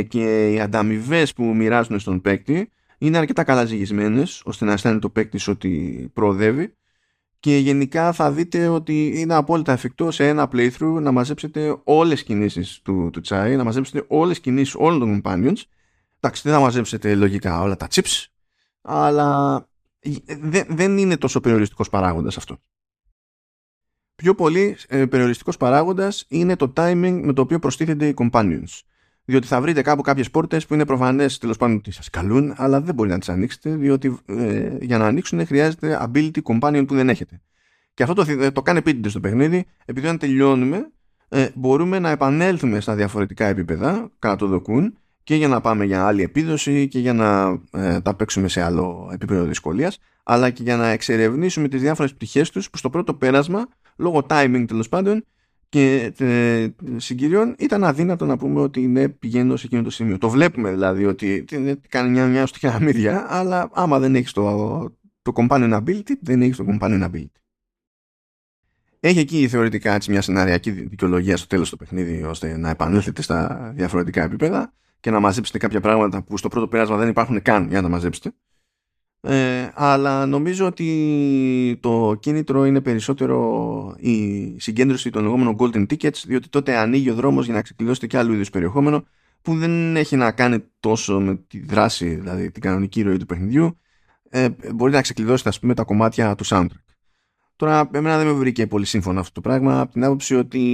και οι ανταμοιβές που μοιράζουν στον παίκτη είναι αρκετά καλά ζυγισμένες ώστε να αισθάνεται το παίκτης ότι προοδεύει και γενικά θα δείτε ότι είναι απόλυτα εφικτό σε ένα playthrough να μαζέψετε όλες τις κινήσεις του Chai, να μαζέψετε όλες τις κινήσεις όλων των companions. Εντάξει, δεν θα μαζέψετε λογικά όλα τα chips, αλλά δεν είναι τόσο περιοριστικός παράγοντας αυτό. Πιο πολύ περιοριστικός παράγοντας είναι το timing με το οποίο προστίθενται οι companions. Διότι θα βρείτε κάπου κάποιες πόρτες που είναι προφανές τέλος πάντων ότι σας καλούν, αλλά δεν μπορεί να τις ανοίξετε, διότι για να ανοίξουν χρειάζεται ability companion που δεν έχετε. Και αυτό το κάνει επίτηδες στο παιχνίδι, επειδή όταν τελειώνουμε μπορούμε να επανέλθουμε στα διαφορετικά επίπεδα, κατά το δοκούν, και για να πάμε για άλλη επίδοση και για να τα παίξουμε σε άλλο επίπεδο δυσκολίας, αλλά και για να εξερευνήσουμε τις διάφορες πτυχές τους που στο πρώτο πέρασμα, λόγω timing τέλος πάντων και συγκυριών, ήταν αδύνατο να πούμε ότι είναι πηγαίνοντα σε εκείνο το σημείο. Το βλέπουμε δηλαδή ότι κάνει μια στοιχειαμίδια, αλλά άμα δεν έχεις το companion ability, δεν έχεις το companion ability. Έχει εκεί θεωρητικά έτσι μια σεναριακή δικαιολογία στο τέλος του παιχνίδι, ώστε να επανέλθετε στα διαφορετικά επίπεδα και να μαζέψετε κάποια πράγματα που στο πρώτο πέρασμα δεν υπάρχουν καν για να τα μαζέψετε. Αλλά νομίζω ότι το κίνητρο είναι περισσότερο η συγκέντρωση των λεγόμενων golden tickets, διότι τότε ανοίγει ο δρόμος για να ξεκλειδώσετε και άλλου είδους περιεχόμενο που δεν έχει να κάνει τόσο με τη δράση, δηλαδή την κανονική ροή του παιχνιδιού. Μπορείτε να ξεκλειδώσετε, ας πούμε, τα κομμάτια του soundtrack. Τώρα, εμένα δεν με βρήκε πολύ σύμφωνο αυτό το πράγμα, από την άποψη ότι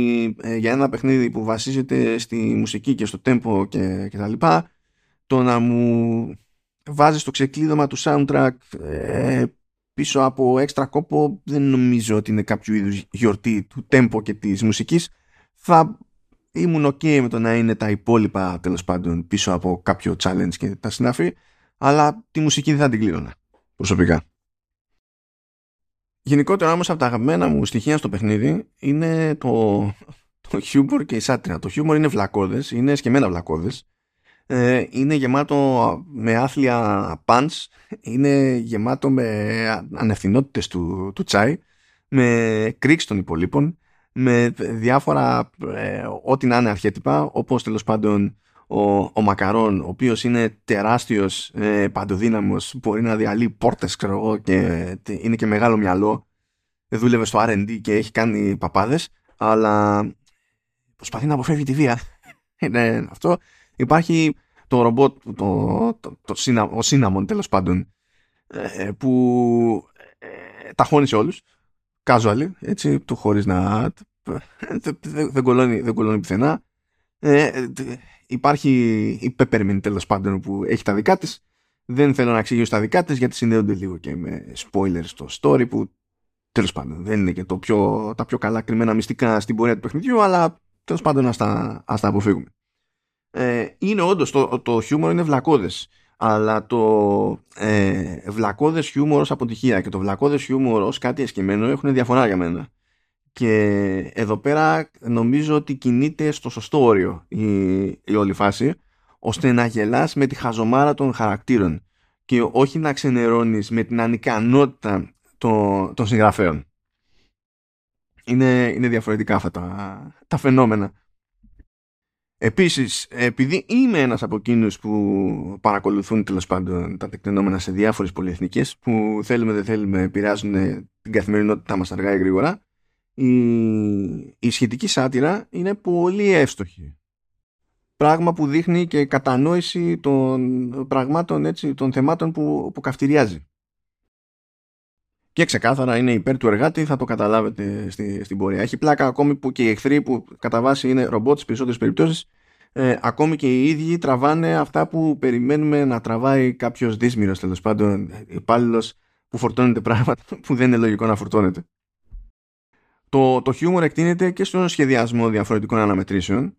για ένα παιχνίδι που βασίζεται στη μουσική και στο tempo και τα λοιπά, το να μου βάζεις το ξεκλείδωμα του soundtrack πίσω από έξτρα κόπο, δεν νομίζω ότι είναι κάποιο είδους γιορτή του tempo και της μουσικής. Θα ήμουν ok με το να είναι τα υπόλοιπα τέλος πάντων πίσω από κάποιο challenge και τα συνάφη, αλλά τη μουσική δεν θα την κλείδωνα προσωπικά. Γενικότερα όμως από τα αγαπημένα μου στοιχεία στο παιχνίδι είναι το χιούμορ και η σάτυρα. Το χιούμορ είναι βλακώδες, είναι σκεμμένα βλακώδες. Είναι γεμάτο με άθλια παντς, είναι γεμάτο με ανευθυνότητες του τσάι, με κρίξ των υπολείπων, με διάφορα ό,τι να είναι αρχέτυπα, όπως τέλος πάντων ο Μακαρόν, ο οποίος είναι τεράστιος, παντοδύναμος, μπορεί να διαλύει πόρτες, ξέρω εγώ, και είναι και μεγάλο μυαλό, δούλευε στο R&D και έχει κάνει παπάδες, αλλά προσπαθεί να αποφεύγει τη βία. Είναι αυτό. Υπάρχει το ρομπότ, ο Σίναμον τέλος πάντων, που ταχώνει σε όλους, casual, έτσι, του χωρίς να... δεν κολώνει πουθενά. Υπάρχει η Peppermint τέλος πάντων που έχει τα δικά της. Δεν θέλω να εξηγήσω τα δικά της γιατί συνδέονται λίγο και με spoilers στο story, που τέλος πάντων δεν είναι και τα πιο καλά κρυμμένα μυστικά στην πορεία του παιχνιδιού, αλλά τέλος πάντων ας τα αποφύγουμε. Είναι όντως το χιούμορ είναι βλακώδες, αλλά το βλακώδες χιούμορ ως αποτυχία και το βλακώδες χιούμορ ως κάτι εσκεμμένο έχουν διαφορά για μένα, και εδώ πέρα νομίζω ότι κινείται στο σωστό όριο η όλη φάση, ώστε να γελάς με τη χαζομάρα των χαρακτήρων και όχι να ξενερώνεις με την ανικανότητα των συγγραφέων. Είναι διαφορετικά αυτά τα φαινόμενα. Επίσης, επειδή είμαι ένας από εκείνους που παρακολουθούν τέλος πάντων τα τεκτενόμενα σε διάφορες πολυεθνικές που θέλουμε δεν θέλουμε επηρεάζουν την καθημερινότητά μας αργά ή γρήγορα, η σχετική σάτυρα είναι πολύ εύστοχη. Πράγμα που δείχνει και κατανόηση των πραγμάτων, έτσι, των θεμάτων που καυτηριάζει. Και ξεκάθαρα είναι υπέρ του εργάτη, θα το καταλάβετε στην πορεία. Έχει πλάκα ακόμη που και οι εχθροί που κατά βάση είναι ρομπότ στις περισσότερες περιπτώσεις, ακόμη και οι ίδιοι τραβάνε αυτά που περιμένουμε να τραβάει κάποιος δύσμυρος τέλος πάντων υπάλληλος που φορτώνεται πράγματα που δεν είναι λογικό να φορτώνεται. Το χιούμορ εκτείνεται και στον σχεδιασμό διαφορετικών αναμετρήσεων.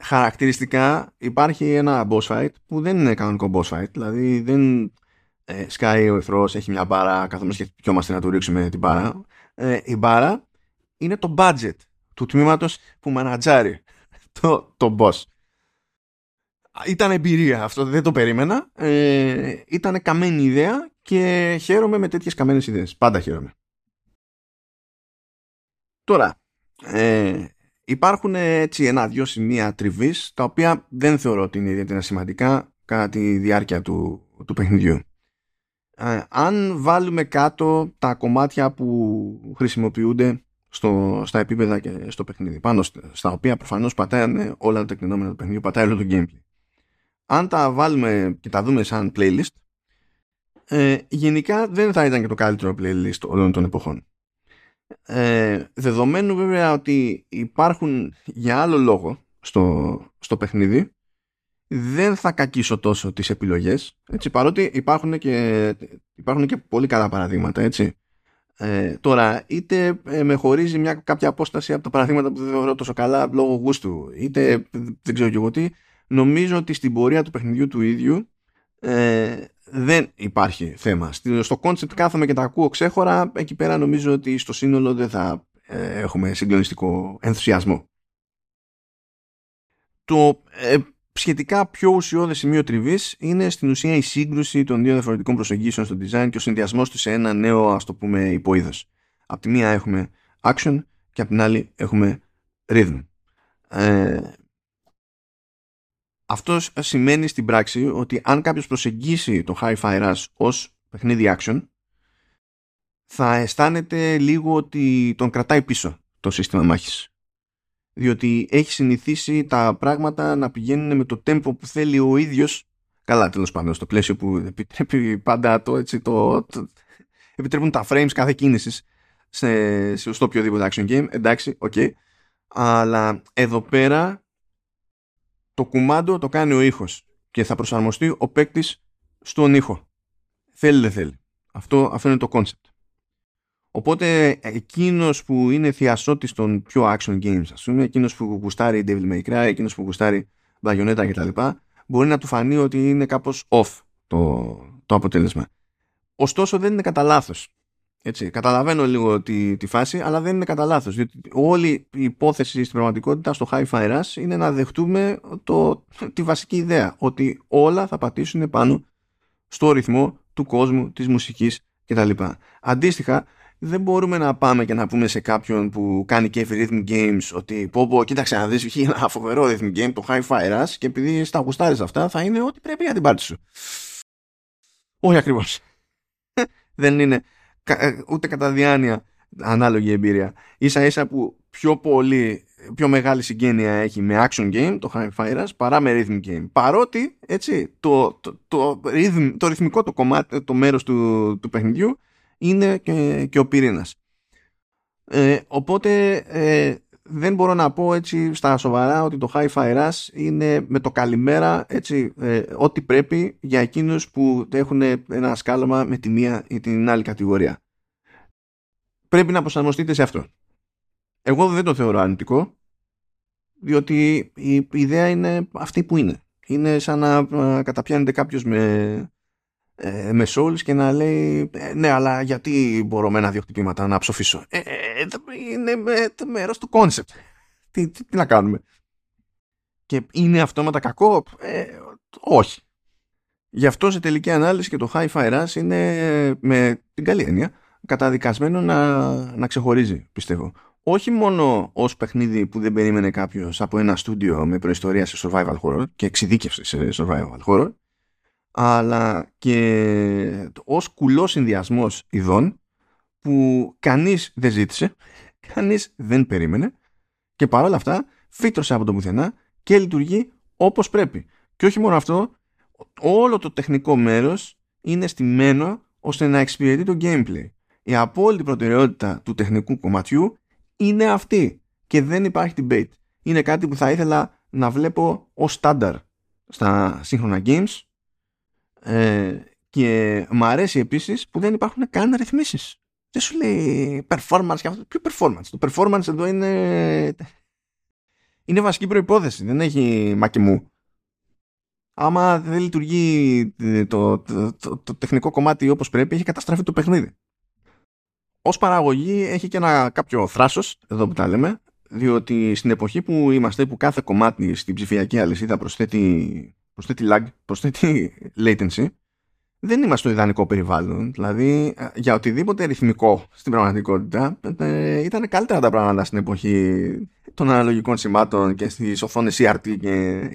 Χαρακτηριστικά υπάρχει ένα boss fight που δεν είναι κανονικό boss fight, δηλαδή δεν... σκάει ο εχθρός, έχει μια μπάρα, καθόμαστε και κοιόμαστε να του ρίξουμε την μπάρα. Η μπάρα είναι το budget του τμήματος που μανατζάρει το boss. Ήταν εμπειρία αυτό, δεν το περίμενα. Ήταν καμένη ιδέα και χαίρομαι με τέτοιες καμένες ιδέες. Πάντα χαίρομαι. Τώρα, υπάρχουν έτσι ένα-δυο σημεία τριβής, τα οποία δεν θεωρώ ότι είναι ιδιαίτερα σημαντικά κατά τη διάρκεια του παιχνιδιού. Αν βάλουμε κάτω τα κομμάτια που χρησιμοποιούνται στα επίπεδα και στο παιχνίδι, πάνω στα οποία προφανώς πατάνε όλα τα τεκτενόμενα του παιχνιδιού, πατάει όλο το gameplay. Αν τα βάλουμε και τα δούμε σαν playlist, γενικά δεν θα ήταν και το καλύτερο playlist όλων των εποχών. Δεδομένου βέβαια ότι υπάρχουν για άλλο λόγο στο παιχνίδι, δεν θα κακίσω τόσο τις επιλογές, έτσι, παρότι υπάρχουν και πολύ καλά παραδείγματα, έτσι. Τώρα, είτε με χωρίζει κάποια απόσταση από τα παραδείγματα που δεν θεωρώ τόσο καλά λόγω γούστου, είτε δεν ξέρω και εγώ τι, νομίζω ότι στην πορεία του παιχνιδιού του ίδιου δεν υπάρχει θέμα. Στο concept κάθομαι και τα ακούω ξέχωρα, εκεί πέρα νομίζω ότι στο σύνολο δεν θα έχουμε συγκλονιστικό ενθουσιασμό. Το... σχετικά πιο ουσιώδες σημείο τριβής είναι στην ουσία η σύγκρουση των δύο διαφορετικών προσεγγίσεων στο design και ο συνδυασμός τους σε ένα νέο, ας το πούμε, υποείδος. Απ' τη μία έχουμε action και απ' την άλλη έχουμε rhythm. Αυτό σημαίνει στην πράξη ότι αν κάποιος προσεγγίσει το Hi-Fi Rush ως παιχνίδι action, θα αισθάνεται λίγο ότι τον κρατάει πίσω το σύστημα μάχης. Διότι έχει συνηθίσει τα πράγματα να πηγαίνουν με το τέμπο που θέλει ο ίδιος. Καλά, τέλος πάντων, στο πλαίσιο που επιτρέπει πάντα επιτρέπουν τα frames κάθε κίνησης στο οποιοδήποτε action game. Εντάξει, οκ. Okay. Αλλά εδώ πέρα το κουμάντο το κάνει ο ήχος και θα προσαρμοστεί ο παίκτης στον ήχο. Θέλει δεν θέλει. Αυτό είναι το concept. Οπότε εκείνος που είναι θειασότης των πιο action games, ας πούμε, εκείνος που γουστάρει Devil May Cry, εκείνος που γουστάρει Bayonetta κτλ, μπορεί να του φανεί ότι είναι κάπως off το αποτέλεσμα. Ωστόσο δεν είναι κατά λάθος. Έτσι, καταλαβαίνω λίγο τη φάση, αλλά δεν είναι κατά λάθος, διότι όλη η υπόθεση στην πραγματικότητα στο Hi-Fi Rush είναι να δεχτούμε τη βασική ιδέα, ότι όλα θα πατήσουν πάνω στο ρυθμό του κόσμου, της μουσικής κτλ. Αντίστοιχα, δεν μπορούμε να πάμε και να πούμε σε κάποιον που κάνει και rhythm games ότι πω, κοίταξε να δεις, είχε ένα φοβερό rhythm game, το Hi-Fi Rush, και επειδή στα γουστάρεις αυτά θα είναι ό,τι πρέπει για την πάρτι σου. Όχι ακριβώς. Δεν είναι ούτε κατά διάνοια ανάλογη εμπειρία. Ίσα ίσα που πιο μεγάλη συγγένεια έχει με action game το Hi-Fi Rush παρά με rhythm game, παρότι έτσι, το ρυθμικό το κομμάτι, το μέρος του παιχνιδιού είναι και ο πυρήνας. Οπότε δεν μπορώ να πω έτσι στα σοβαρά ότι το Hi-Fi Rush είναι με το καλημέρα έτσι, ό,τι πρέπει για εκείνους που έχουν ένα σκάλωμα με τη μία ή την άλλη κατηγορία. Πρέπει να προσαρμοστείτε σε αυτό. Εγώ δεν το θεωρώ αρνητικό, διότι η ιδέα είναι αυτή που είναι. Είναι σαν να καταπιάνεται κάποιος με souls και να λέει ναι, αλλά γιατί μπορώ με ένα-δυο χτυπήματα να ψοφήσω. Είναι μέρος του concept. Τι να κάνουμε. Και είναι αυτόματα κακό? Όχι. Γι' αυτό σε τελική ανάλυση και το Hi-Fi Rush είναι, με την καλή έννοια, καταδικασμένο να ξεχωρίζει, πιστεύω. Όχι μόνο ως παιχνίδι που δεν περίμενε κάποιος από ένα στούντιο με προϊστορία σε survival horror και εξειδίκευση σε survival horror, αλλά και ως κουλός συνδυασμός ειδών που κανείς δεν ζήτησε, κανείς δεν περίμενε, και παρόλα αυτά φύτρωσε από το πουθενά και λειτουργεί όπως πρέπει. Και όχι μόνο αυτό, όλο το τεχνικό μέρος είναι στημένο ώστε να εξυπηρετεί το gameplay. Η απόλυτη προτεραιότητα του τεχνικού κομματιού είναι αυτή και δεν υπάρχει debate. Είναι κάτι που θα ήθελα να βλέπω ως στάνταρ στα σύγχρονα games. Και μ' αρέσει επίσης που δεν υπάρχουν καν ρυθμίσεις. Δεν σου λέει performance και αυτό. Ποιο performance? Το performance εδώ είναι βασική προϋπόθεση. Δεν έχει μακιμού. Άμα δεν λειτουργεί το τεχνικό κομμάτι όπως πρέπει, έχει καταστραφεί το παιχνίδι. Ως παραγωγή έχει και κάποιο θράσος, εδώ που τα λέμε, διότι στην εποχή που είμαστε, που κάθε κομμάτι στην ψηφιακή αλυσίδα προσθέτει lag, προσθέτει latency, δεν είμαστε στο ιδανικό περιβάλλον. Δηλαδή, για οτιδήποτε ρυθμικό στην πραγματικότητα, ήταν καλύτερα τα πράγματα στην εποχή των αναλογικών σημάτων και στις οθόνες CRT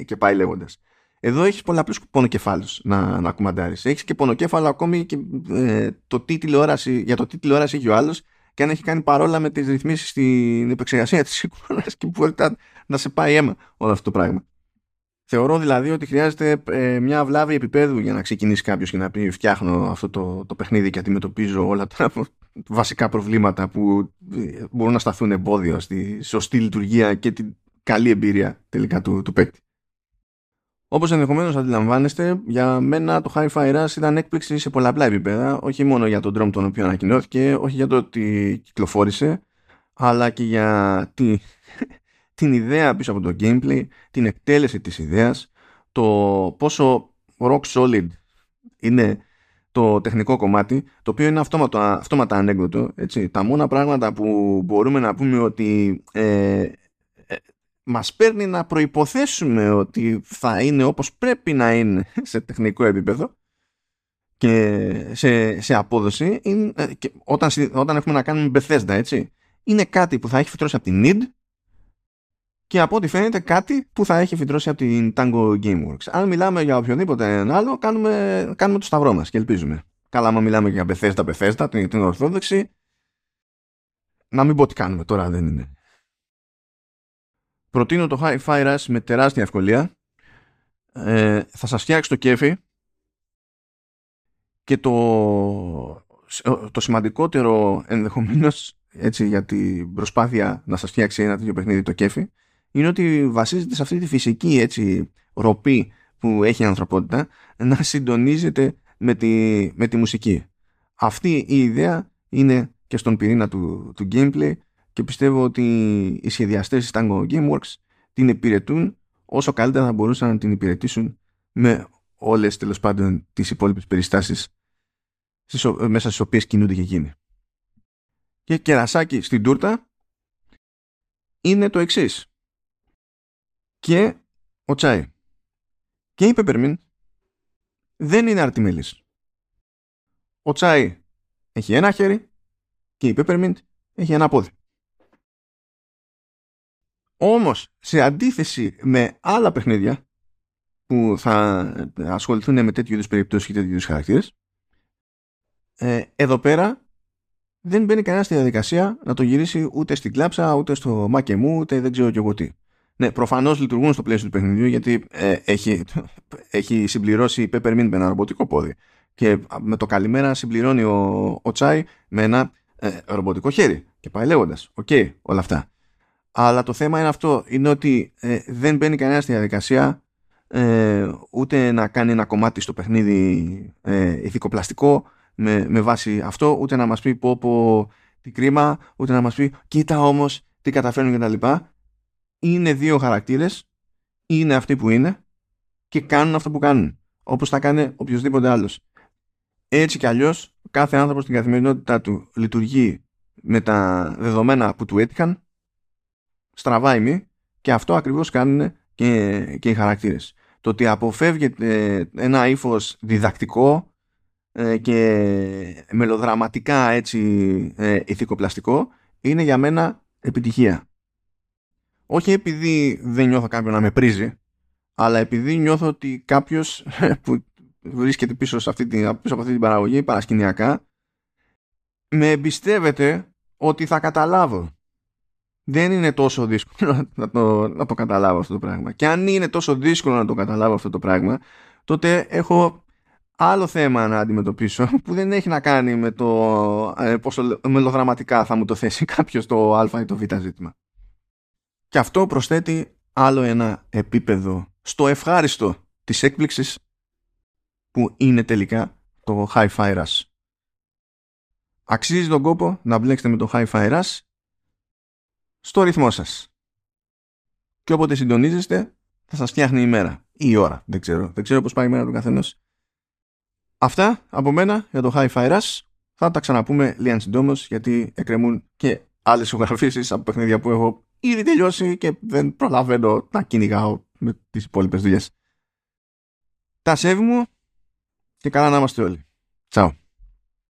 και πάει λέγοντας. Εδώ έχεις πολλαπλούς πονοκεφάλους να κουμαντάρεις. Έχεις και πονοκέφαλο ακόμη και για το τι τηλεόραση έχει ο άλλος, και αν έχει κάνει παρόλα με τις ρυθμίσεις στην επεξεργασία της εικόνας, και μπορεί να σε πάει αίμα όλο αυτό το πράγμα. Θεωρώ δηλαδή ότι χρειάζεται μια βλάβη επίπεδου για να ξεκινήσει κάποιος και να πει φτιάχνω αυτό το παιχνίδι και αντιμετωπίζω όλα τα βασικά προβλήματα που μπορούν να σταθούν εμπόδιο στη σωστή λειτουργία και την καλή εμπειρία τελικά του παίκτη. Όπως ενδεχομένως αντιλαμβάνεστε, για μένα το Hi-Fi Rush ήταν έκπληξη σε πολλαπλά επίπεδα, όχι μόνο για τον τρόμο τον οποίο ανακοινώθηκε, όχι για το ότι κυκλοφόρησε, αλλά και για την ιδέα πίσω από το gameplay, την εκτέλεση της ιδέας, το πόσο rock solid είναι το τεχνικό κομμάτι, το οποίο είναι αυτόματα ανέκδοτο. Έτσι. Τα μόνα πράγματα που μπορούμε να πούμε ότι μας παίρνει να προϋποθέσουμε ότι θα είναι όπως πρέπει να είναι σε τεχνικό επίπεδο και σε απόδοση, και όταν έχουμε να κάνουμε Bethesda, έτσι, είναι κάτι που θα έχει φυτρώσει από την Need, και από ό,τι φαίνεται κάτι που θα έχει φυτρώσει από την Tango Gameworks. Αν μιλάμε για οποιονδήποτε άλλο, κάνουμε το σταυρό μας και ελπίζουμε. Καλά, άμα μιλάμε για Bethesda, την Ορθόδοξη, να μην πω τι κάνουμε τώρα, δεν είναι. Προτείνω το Hi-Fi Rush με τεράστια ευκολία. Θα σας φτιάξει το κέφι, και το σημαντικότερο ενδεχομένως, έτσι, για την προσπάθεια να σας φτιάξει ένα τέτοιο παιχνίδι το κέφι, είναι ότι βασίζεται σε αυτή τη φυσική, έτσι, ροπή που έχει η ανθρωπότητα να συντονίζεται με τη μουσική. Αυτή η ιδέα είναι και στον πυρήνα του gameplay και πιστεύω ότι οι σχεδιαστές της Tango Gameworks την υπηρετούν όσο καλύτερα θα μπορούσαν να την υπηρετήσουν με όλες τέλος πάντων τις υπόλοιπες περιστάσεις μέσα στις οποίες κινούνται και εκείνοι. Και κερασάκι στην τούρτα είναι το εξής. Και ο τσάι και η πεπερμίν δεν είναι αρτιμέλης. Ο τσάι έχει ένα χέρι και η peppermint έχει ένα πόδι. Όμως, σε αντίθεση με άλλα παιχνίδια που θα ασχοληθούν με τέτοιου είδους περιπτώσεις και τέτοιου είδους χαρακτήρες, εδώ πέρα δεν μπαίνει κανένα στη διαδικασία να το γυρίσει ούτε στην κλάψα, ούτε στο μακεμού, ούτε δεν ξέρω κι εγώ τι. Ναι, προφανώς λειτουργούν στο πλαίσιο του παιχνιδιού γιατί έχει συμπληρώσει η peppermint με ένα ρομποτικό πόδι. Και με το καλημέρα συμπληρώνει ο τσάι με ένα ρομποτικό χέρι. Και πάει λέγοντας, οκ, όλα αυτά. Αλλά το θέμα είναι αυτό, είναι ότι δεν μπαίνει κανένα στη διαδικασία ούτε να κάνει ένα κομμάτι στο παιχνίδι ηθικοπλαστικό με βάση αυτό, ούτε να μας πει πω τι κρίμα, ούτε να μας πει κοίτα όμως τι καταφέρνουν και τα λοιπά. Είναι δύο χαρακτήρες, είναι αυτοί που είναι και κάνουν αυτό που κάνουν, όπως θα κάνει οποιοδήποτε άλλος. Έτσι κι αλλιώς κάθε άνθρωπος στην καθημερινότητά του λειτουργεί με τα δεδομένα που του έτυχαν, στραβάει μη, και αυτό ακριβώς κάνουν και οι χαρακτήρες. Το ότι αποφεύγεται ένα ύφος διδακτικό και μελοδραματικά έτσι ηθικοπλαστικό είναι για μένα επιτυχία. Όχι επειδή δεν νιώθω κάποιον να με πρίζει, αλλά επειδή νιώθω ότι κάποιος που βρίσκεται πίσω από αυτή την παραγωγή παρασκηνιακά με εμπιστεύεται ότι θα καταλάβω. Δεν είναι τόσο δύσκολο να το καταλάβω αυτό το πράγμα. Και αν είναι τόσο δύσκολο να το καταλάβω αυτό το πράγμα, τότε έχω άλλο θέμα να αντιμετωπίσω που δεν έχει να κάνει με το πόσο μελοδραματικά θα μου το θέσει κάποιος το α ή το β ζήτημα. Και αυτό προσθέτει άλλο ένα επίπεδο στο ευχάριστο της έκπληξης που είναι τελικά το Hi-Fi Rush. Αξίζει τον κόπο να μπλέξετε με το Hi-Fi Rush στο ρυθμό σας. Και όποτε συντονίζεστε θα σας φτιάχνει η μέρα ή η ώρα. Δεν ξέρω πώς πάει η μέρα του καθενός. Αυτά από μένα για το Hi-Fi Rush. Θα τα ξαναπούμε λίγαν συντόμως γιατί εκκρεμούν και άλλες ηχογραφήσεις από παιχνίδια που έχω ήδη τελειώσει και δεν προλαβαίνω να κυνηγάω με τις υπόλοιπες δουλειές. Τα σέβη μου και καλά να είμαστε όλοι. Τσάου.